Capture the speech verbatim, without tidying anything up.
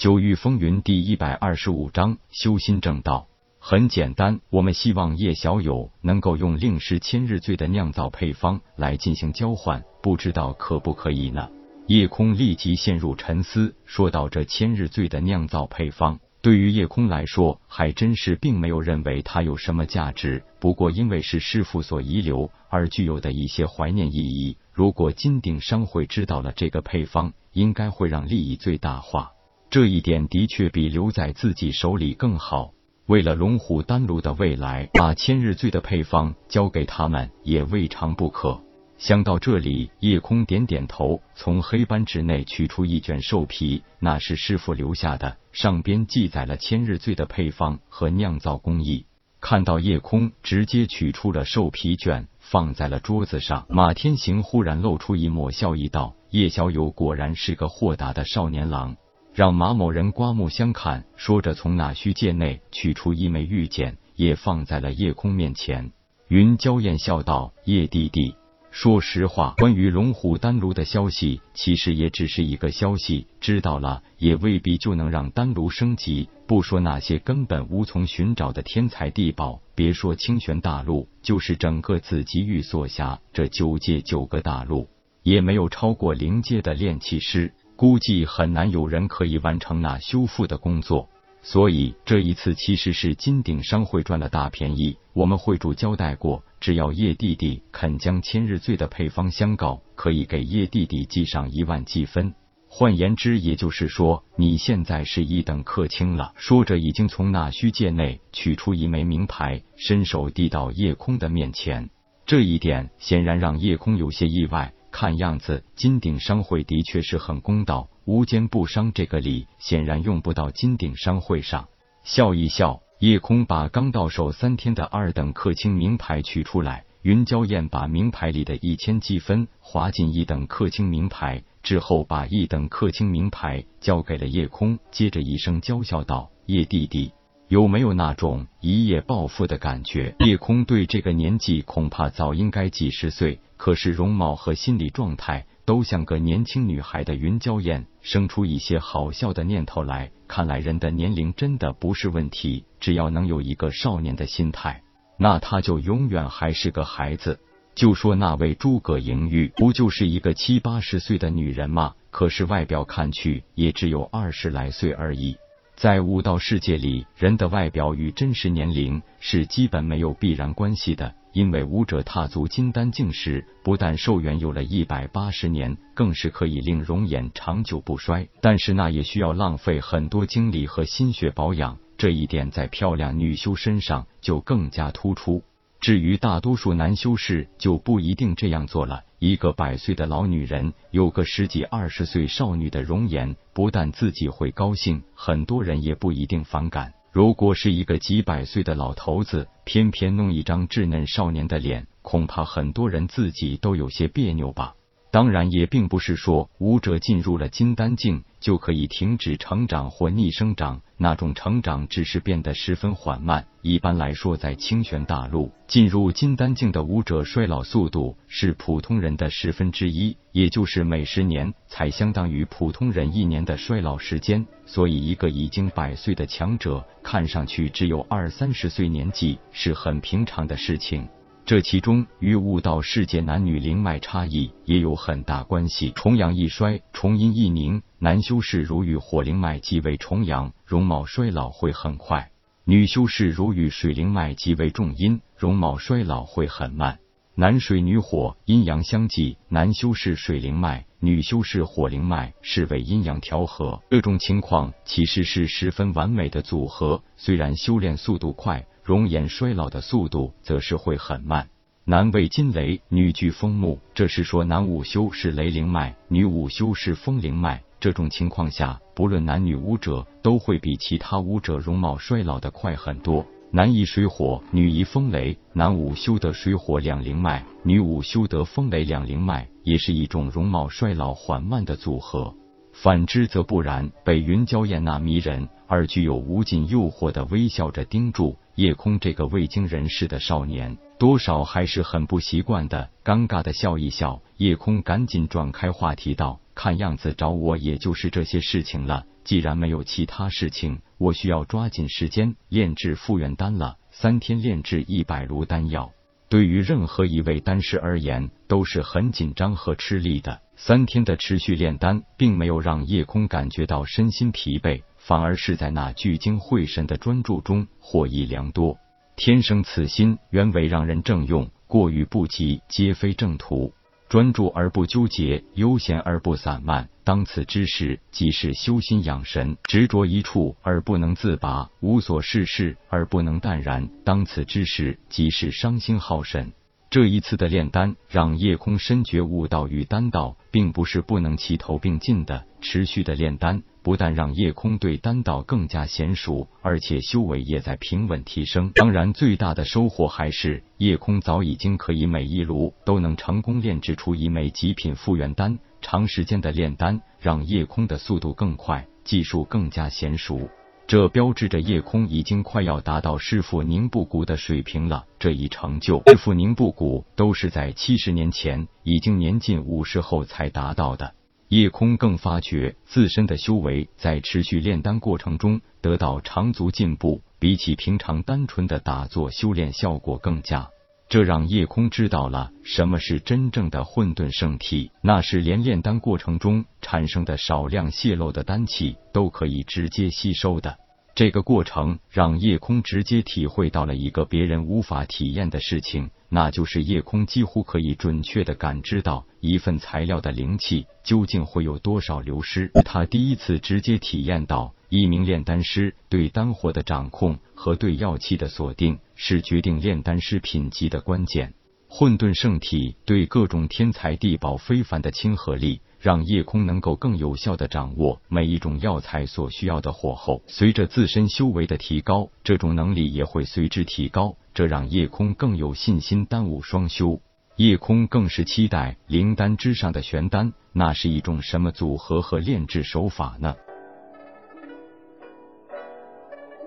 九域风云第一百二十五章修心正道。很简单，我们希望叶小友能够用令十千日醉的酿造配方来进行交换，不知道可不可以呢？夜空立即陷入沉思。说到这千日醉的酿造配方，对于夜空来说，还真是并没有认为它有什么价值。不过因为是师父所遗留而具有的一些怀念意义，如果金鼎商会知道了这个配方，应该会让利益最大化。这一点的确比留在自己手里更好。为了龙虎丹炉的未来，把千日醉的配方交给他们也未尝不可。想到这里，夜空点点头，从黑斑纸内取出一卷兽皮，那是师父留下的，上边记载了千日醉的配方和酿造工艺。看到夜空直接取出了兽皮卷，放在了桌子上，马天行忽然露出一抹笑意道：“叶小友果然是个豁达的少年郎，让马某人刮目相看。”说着从那虚界内取出一枚玉简，也放在了夜空面前。云娇艳笑道：“叶弟弟。”说实话，关于龙虎丹炉的消息其实也只是一个消息，知道了也未必就能让丹炉升级。不说那些根本无从寻找的天才地宝，别说清玄大陆，就是整个紫极域所辖这九界九个大陆，也没有超过灵阶的炼器师，估计很难有人可以完成那修复的工作。所以这一次其实是金鼎商会赚了大便宜。我们会主交代过，只要叶弟弟肯将千日醉的配方相告，可以给叶弟弟记上一万积分。换言之，也就是说你现在是一等客卿了。说着已经从那虚界内取出一枚名牌，伸手递到夜空的面前。这一点显然让夜空有些意外，看样子金鼎商会的确是很公道，无奸不商这个理显然用不到金鼎商会上。笑一笑，夜空把刚到手三天的二等客卿名牌取出来，云娇艳把名牌里的一千积分划进一等客卿名牌之后，把一等客卿名牌交给了夜空，接着一声娇笑道：“叶弟弟，有没有那种一夜暴富的感觉？”夜空对这个年纪恐怕早应该几十岁，可是容貌和心理状态都像个年轻女孩的云娇艳生出一些好笑的念头来。看来人的年龄真的不是问题，只要能有一个少年的心态，那他就永远还是个孩子。就说那位诸葛莹玉，不就是一个七八十岁的女人吗？可是外表看去也只有二十来岁而已。在武道世界里，人的外表与真实年龄是基本没有必然关系的，因为武者踏足金丹境时，不但寿元有了一百八十年，更是可以令容颜长久不衰。但是那也需要浪费很多精力和心血保养，这一点在漂亮女修身上就更加突出。至于大多数男修士就不一定这样做了，一个百岁的老女人有个十几二十岁少女的容颜，不但自己会高兴，很多人也不一定反感。如果是一个几百岁的老头子偏偏弄一张稚嫩少年的脸，恐怕很多人自己都有些别扭吧。当然也并不是说武者进入了金丹境就可以停止成长或逆生长，那种成长只是变得十分缓慢。一般来说，在清玄大陆，进入金丹境的武者衰老速度是普通人的十分之一，也就是每十年才相当于普通人一年的衰老时间。所以一个已经百岁的强者看上去只有二三十岁年纪是很平常的事情。这其中与悟道世界男女灵脉差异也有很大关系，重阳易衰，重阴易凝，男修士如与火灵脉即为重阳，容貌衰老会很快；女修士如与水灵脉即为重阴，容貌衰老会很慢。男水女火，阴阳相济，男修士水灵脉，女修士火灵脉，是为阴阳调和。这种情况其实是十分完美的组合，虽然修炼速度快，容颜衰老的速度则是会很慢。男为金雷，女聚风木，这是说男武修是雷灵脉，女武修是风灵脉。这种情况下，不论男女武者都会比其他武者容貌衰老的快很多。男宜水火，女宜风雷，男武修得水火两灵脉，女武修得风雷两灵脉，也是一种容貌衰老缓慢的组合。反之则不然，被云娇艳那迷人而具有无尽诱惑的微笑着盯住夜空这个未经人事的少年，多少还是很不习惯的。尴尬的笑一笑，夜空赶紧转开话题道：“看样子找我也就是这些事情了，既然没有其他事情，我需要抓紧时间炼制复原丹了。三天炼制一百炉丹药，对于任何一位丹师而言都是很紧张和吃力的。三天的持续炼丹，并没有让夜空感觉到身心疲惫，反而是在那聚精会神的专注中获益良多。天生此心，原为让人正用，过于不及，皆非正途。专注而不纠结，悠闲而不散漫，当此之时，即是修心养神；执着一处而不能自拔，无所事事而不能淡然，当此之时，即是伤心耗神。这一次的炼丹，让夜空深觉悟道与丹道并不是不能齐头并进的。持续的炼丹，不但让夜空对丹道更加娴熟，而且修为也在平稳提升。当然，最大的收获还是夜空早已经可以每一炉都能成功炼制出一枚极品复原丹。长时间的炼丹，让夜空的速度更快，技术更加娴熟。这标志着夜空已经快要达到师傅宁不古的水平了。这一成就，师傅宁不古都是在七十年前，已经年近五十后才达到的。夜空更发觉自身的修为在持续炼丹过程中得到长足进步，比起平常单纯的打坐修炼效果更佳。这让夜空知道了什么是真正的混沌圣体，那是连炼丹过程中产生的少量泄漏的丹气都可以直接吸收的。这个过程让夜空直接体会到了一个别人无法体验的事情，那就是夜空几乎可以准确地感知到一份材料的灵气究竟会有多少流失。他第一次直接体验到一名炼丹师对丹火的掌控和对药气的锁定是决定炼丹师品级的关键。混沌圣体对各种天材地宝非凡的亲和力，让夜空能够更有效地掌握每一种药材所需要的火候。随着自身修为的提高，这种能力也会随之提高，这让夜空更有信心丹武双修。夜空更是期待灵丹之上的玄丹，那是一种什么组合和炼制手法呢？